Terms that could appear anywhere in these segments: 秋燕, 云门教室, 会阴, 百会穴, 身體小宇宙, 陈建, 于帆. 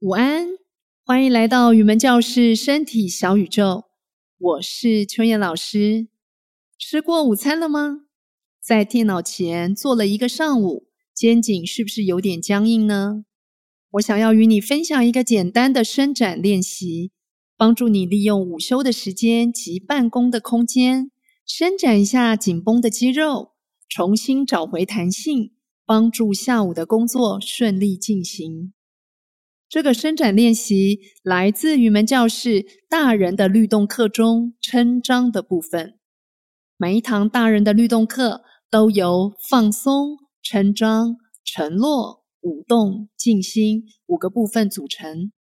午安，欢迎来到云门教室身体小宇宙，我是秋燕老师。吃过午餐了吗？在电脑前坐了一个上午，肩颈是不是有点僵硬呢？我想要与你分享一个简单的伸展练习，帮助你利用午休的时间及办公的空间，伸展一下紧绷的肌肉，重新找回弹性，帮助下午的工作顺利进行。这个伸展练习来自云门教室大人的律动课中撑张的部分。每一堂大人的律动课都由放松、撑张、沉落、舞动、静心五个部分组成，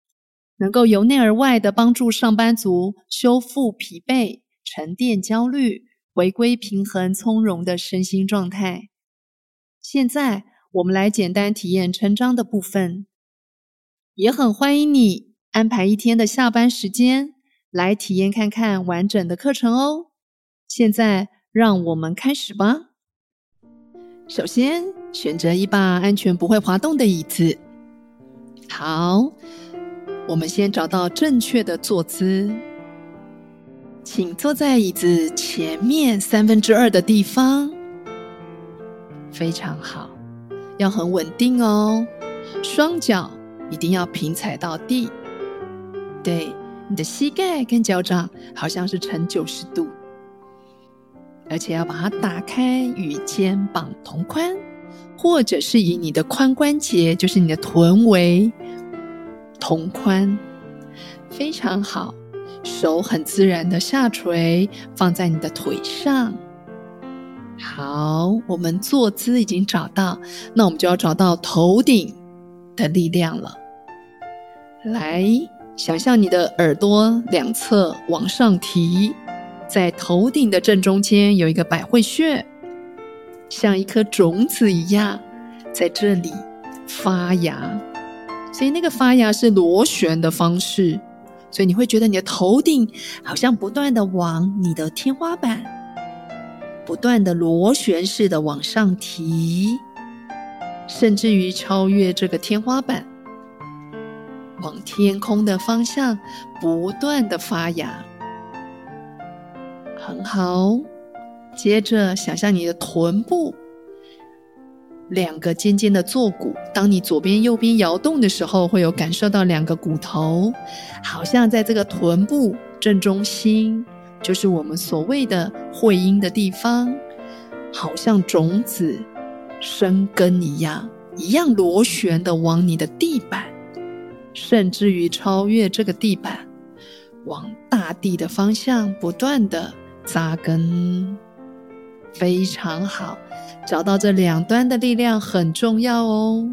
能够由内而外的帮助上班族修复疲惫、沉淀焦虑，回归平衡从容的身心状态。现在我们来简单体验撑张的部分。也很欢迎你安排一天的下班时间来体验看看完整的课程哦。现在让我们开始吧。首先选择一把安全不会滑动的椅子。好，我们先找到正确的坐姿，请坐在椅子前面2/3的地方。非常好，要很稳定哦，双脚一定要平踩到地。对，你的膝盖跟脚掌好像是呈90度，而且要把它打开与肩膀同宽，或者是以你的髋关节，就是你的臀围同宽。非常好，手很自然的下垂放在你的腿上。好，我们坐姿已经找到，那我们就要找到头顶的力量了。来，想象你的耳朵两侧往上提，在头顶的正中间有一个百会穴，像一颗种子一样在这里发芽，所以那个发芽是螺旋的方式，所以你会觉得你的头顶好像不断的往你的天花板不断的螺旋式的往上提，甚至于超越这个天花板，往天空的方向不断的发芽。很好，接着想象你的臀部两个尖尖的坐骨，当你左边右边摇动的时候，会有感受到两个骨头好像在这个臀部正中心，就是我们所谓的会阴的地方，好像种子生根一样螺旋的往你的地板，甚至于超越这个地板，往大地的方向不断的扎根。非常好，找到这两端的力量很重要哦。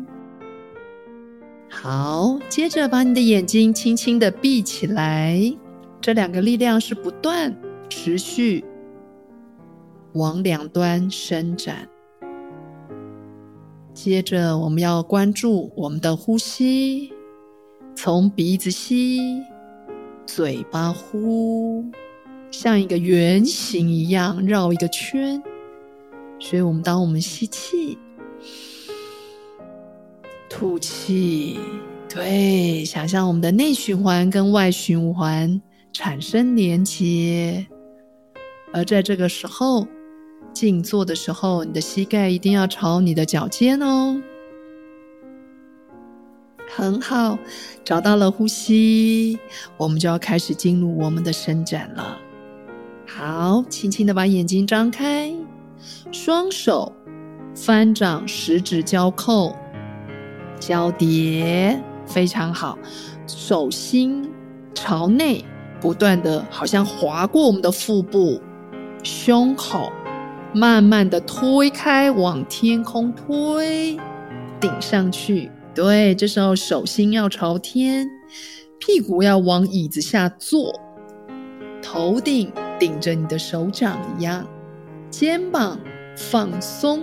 好，接着把你的眼睛轻轻的闭起来，这两个力量是不断持续往两端伸展。接着我们要关注我们的呼吸，从鼻子吸，嘴巴呼，像一个圆形一样绕一个圈。所以当我们吸气吐气，对，想象我们的内循环跟外循环产生连接。而在这个时候，静坐的时候，你的膝盖一定要朝你的脚尖哦。很好，找到了呼吸，我们就要开始进入我们的伸展了。好，轻轻的把眼睛张开，双手翻掌，食指交扣交叠，非常好，手心朝内不断的好像划过我们的腹部胸口，慢慢的推开，往天空推，顶上去。对，这时候手心要朝天，屁股要往椅子下坐，头顶顶着你的手掌一样，肩膀放松。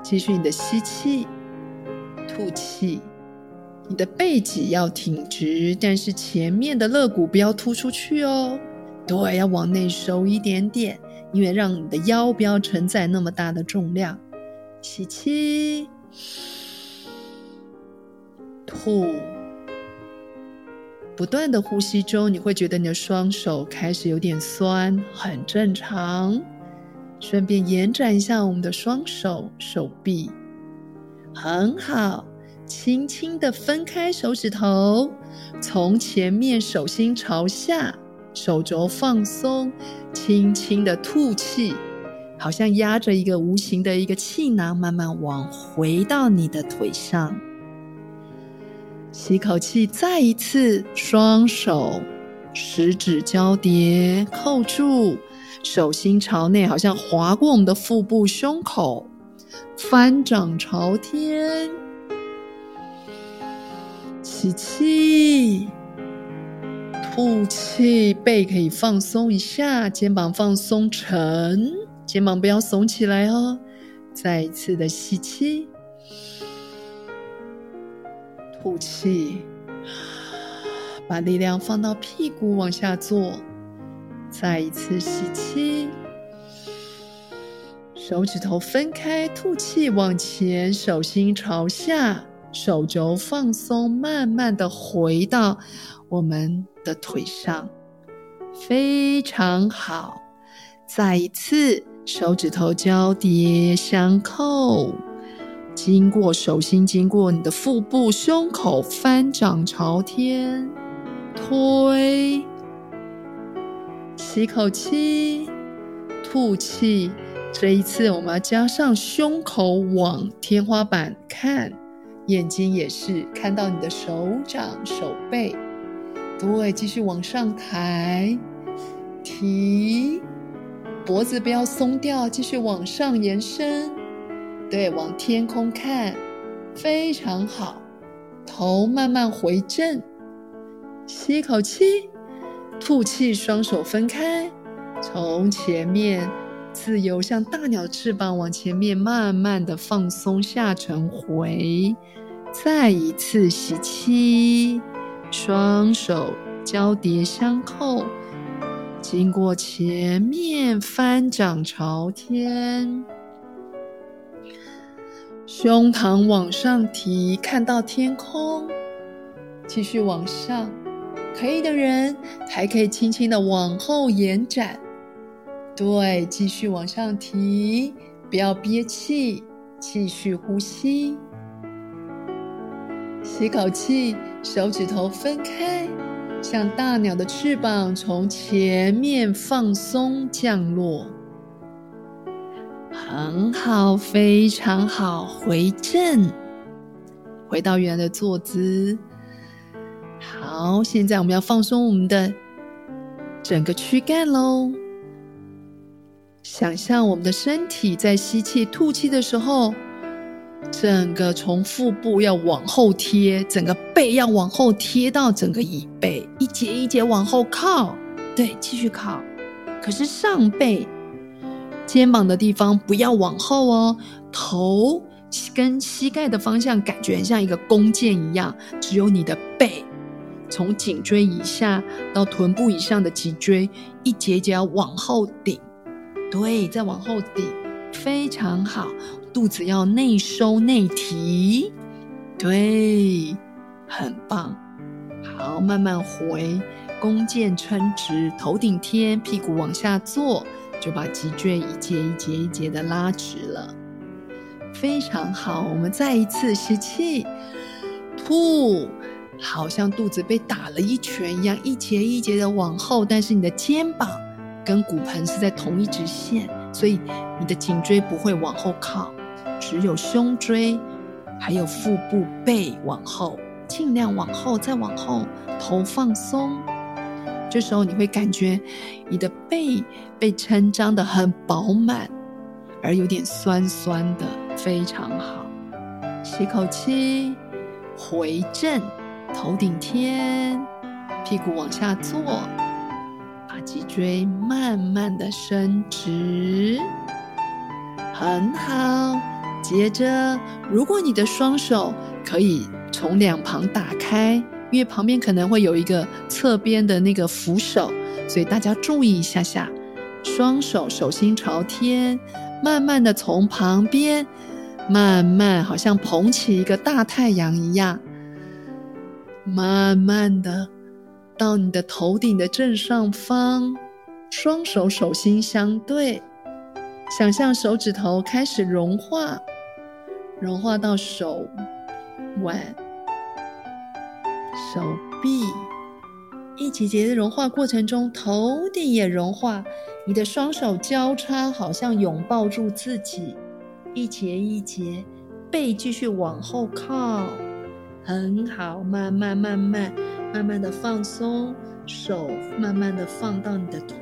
继续你的吸气吐气，你的背脊要挺直，但是前面的肋骨不要突出去哦，对，要往内收一点点，因为让你的腰不要承载那么大的重量。吸气，吐，不断的呼吸中，你会觉得你的双手开始有点酸，很正常。顺便延展一下我们的双手手臂，很好。轻轻的分开手指头，从前面手心朝下，手肘放松，轻轻的吐气，好像压着一个无形的一个气囊，慢慢往回到你的腿上。吸口气，再一次，双手食指交叠扣住，手心朝内，好像划过我们的腹部胸口，翻掌朝天。吸气，吐气，背可以放松一下，肩膀放松沉，肩膀不要耸起来哦。再一次的吸气，吐气，把力量放到屁股往下坐。再一次吸气，手指头分开，吐气往前，手心朝下，手肘放松，慢慢的回到我们的腿上。非常好。再一次，手指头交叠相扣，经过手心，经过你的腹部胸口，翻掌朝天，推。吸口气，吐气，这一次我们要加上胸口往天花板看，眼睛也是看到你的手掌手背。对，继续往上抬，提，脖子不要松掉，继续往上延伸。对，往天空看，非常好。头慢慢回正，吸口气，吐气，双手分开，从前面自由，像大鸟翅膀往前面慢慢的放松下沉回。再一次吸气，双手交叠相扣，经过前面翻掌朝天，胸膛往上提，看到天空，继续往上。可以的人还可以轻轻的往后延展，对，继续往上提，不要憋气，继续呼吸。吸口气，手指头分开，像大鸟的翅膀从前面放松降落。很好，非常好，回正，回到原来的坐姿。好，现在我们要放松我们的整个躯干咯。想象我们的身体在吸气吐气的时候，整个从腹部要往后贴，整个背要往后贴到整个椅背，一节一节往后靠，对，继续靠。可是上背肩膀的地方不要往后哦，头跟膝盖的方向感觉很像一个弓箭一样，只有你的背从颈椎以下到臀部以上的脊椎一节一节要往后顶，对，再往后顶，非常好。肚子要内收内提，对，很棒。好，慢慢回，弓箭撑直，头顶天，屁股往下坐，就把脊椎一节一节一节的拉直了，非常好。我们再一次吸气，吐，好像肚子被打了一拳一样，一节一节的往后，但是你的肩膀跟骨盆是在同一直线，所以你的颈椎不会往后靠，只有胸椎还有腹部背往后，尽量往后再往后，头放松。这时候你会感觉你的背被撑张得很饱满，而有点酸酸的，非常好。吸口气，回正，头顶天，屁股往下坐，脊椎慢慢的伸直，很好。接着，如果你的双手可以从两旁打开，因为旁边可能会有一个侧边的那个扶手，所以大家注意一下下，双手手心朝天，慢慢的从旁边慢慢好像捧起一个大太阳一样，慢慢的到你的头顶的正上方，双手手心相对，想象手指头开始融化，融化到手腕、手臂，一节节的融化过程中，头顶也融化，你的双手交叉，好像拥抱住自己，一节一节，背继续往后靠，很好，慢慢慢慢慢慢的放松，手慢慢的放到你的腿，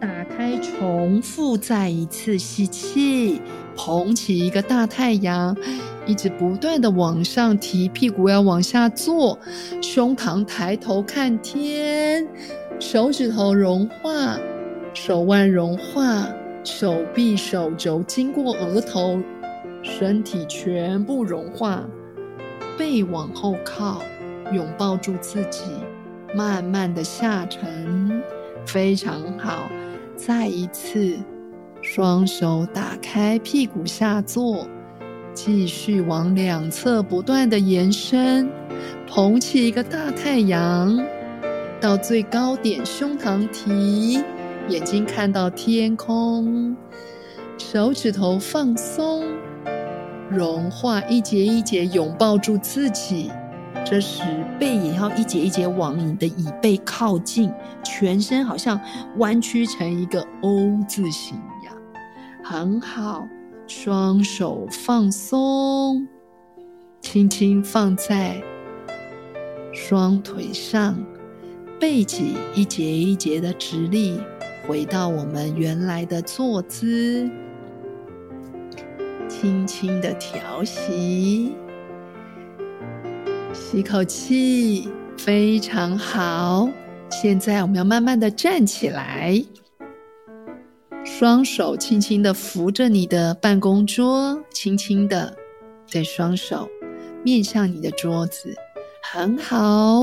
打开，重复再一次，吸气，捧起一个大太阳，一直不断的往上提，屁股要往下坐，胸膛抬头看天，手指头融化，手腕融化，手臂手肘经过额头，身体全部融化，背往后靠，拥抱住自己，慢慢的下沉，非常好。再一次，双手打开，屁股下坐，继续往两侧不断的延伸，捧起一个大太阳，到最高点，胸膛提，眼睛看到天空，手指头放松，融化，一节一节拥抱住自己。这时背也要一节一节往你的椅背靠近，全身好像弯曲成一个 O 字形一样，很好。双手放松，轻轻放在双腿上，背脊一节一节的直立，回到我们原来的坐姿，轻轻的调息，吸口气，非常好。现在我们要慢慢的站起来，双手轻轻的扶着你的办公桌，轻轻的，对，双手面向你的桌子，很好。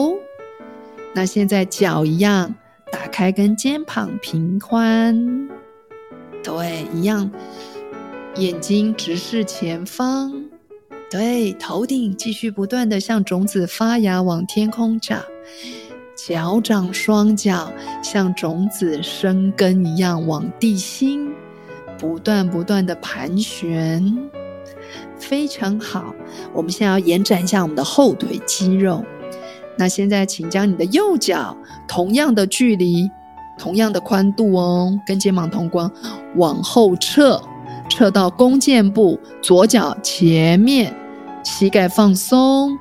那现在脚一样打开，跟肩膀平宽，对，一样，眼睛直视前方，对，头顶继续不断的像种子发芽往天空长，脚掌双脚像种子生根一样往地心不断不断的盘旋，非常好。我们现在要延展一下我们的后腿肌肉，那现在请将你的右脚同样的距离，同样的宽度哦，跟肩膀同宽，往后撤，撤到弓箭步，左脚前面，膝盖放松，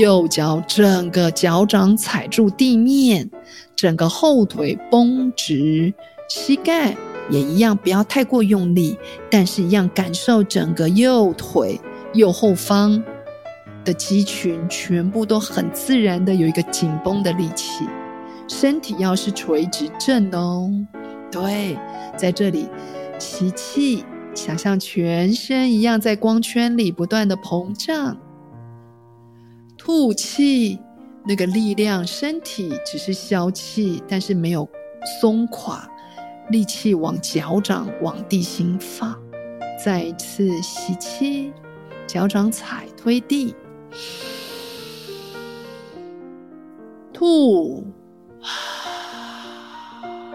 右脚整个脚掌踩住地面，整个后腿绷直，膝盖也一样，不要太过用力，但是一样感受整个右腿右后方的肌群全部都很自然的有一个紧绷的力气，身体要是垂直正哦，对，在这里吸气，想象全身一样在光圈里不断的膨胀，吐气，那个力量，身体只是消气，但是没有松垮，力气往脚掌往地心放。再一次吸气，脚掌踩推地，吐，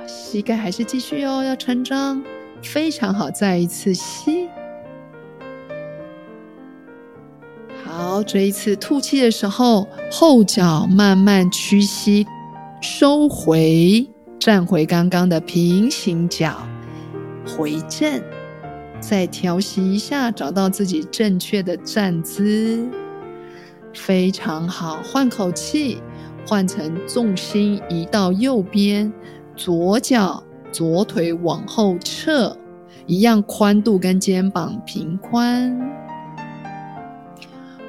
膝盖还是继续哦，要撑张，非常好。再一次吸，好，这一次吐气的时候，后脚慢慢屈膝收回，站回刚刚的平行脚，回正，再调息一下，找到自己正确的站姿，非常好。换口气，换成重心移到右边，左脚左腿往后撤，一样宽度跟肩膀平宽。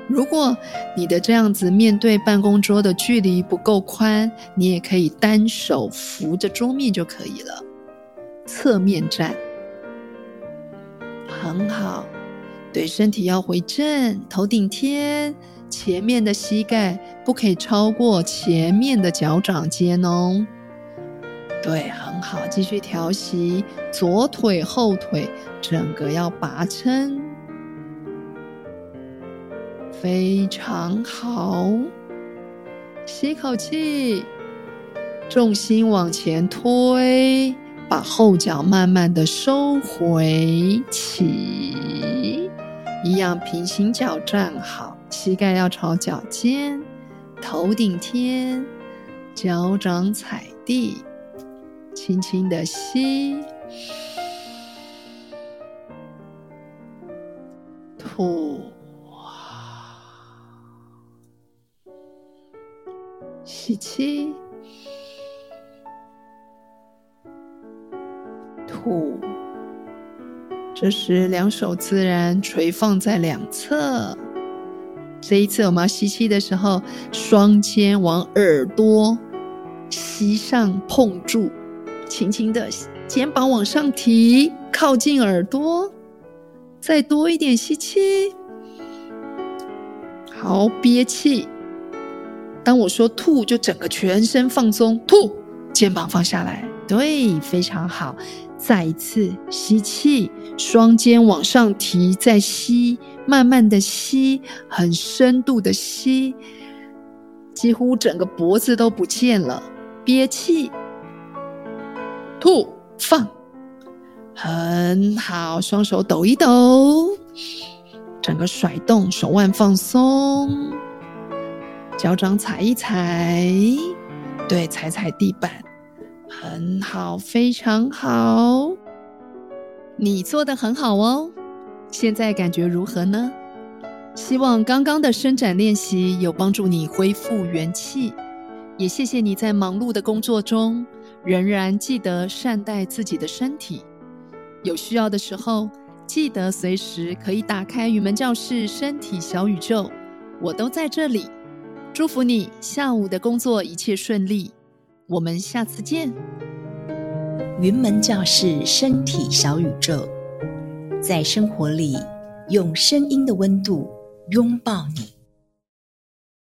如果你的这样子面对办公桌的距离不够宽，你也可以单手扶着桌面就可以了，侧面站，很好。对，身体要回正，头顶天，前面的膝盖不可以超过前面的脚掌尖哦，对，很好，继续调息，左腿后腿整个要拔撑，非常好。吸口气，重心往前推，把后脚慢慢的收回起，一样平行脚站好，膝盖要朝脚尖，头顶天，脚掌踩地，轻轻的吸，吐，吸气，吐。这时两手自然垂放在两侧，这一次我们要吸气的时候，双肩往耳朵膝上碰住，轻轻的肩膀往上提，靠近耳朵，再多一点吸气，好，憋气。当我说吐，就整个全身放松，吐，肩膀放下来，对，非常好。再一次吸气，双肩往上提，再吸，慢慢的吸，很深度的吸，几乎整个脖子都不见了，憋气，吐，放，很好。双手抖一抖，整个甩动，手腕放松，脚掌踩一踩，对，踩踩地板，很好，非常好，你做得很好哦。现在感觉如何呢？希望刚刚的伸展练习有帮助你恢复元气，也谢谢你在忙碌的工作中仍然记得善待自己的身体。有需要的时候，记得随时可以打开云门教室身体小宇宙，我都在这里。祝福你下午的工作一切顺利，我们下次见。云门教室身体小宇宙，在生活里用声音的温度拥抱你。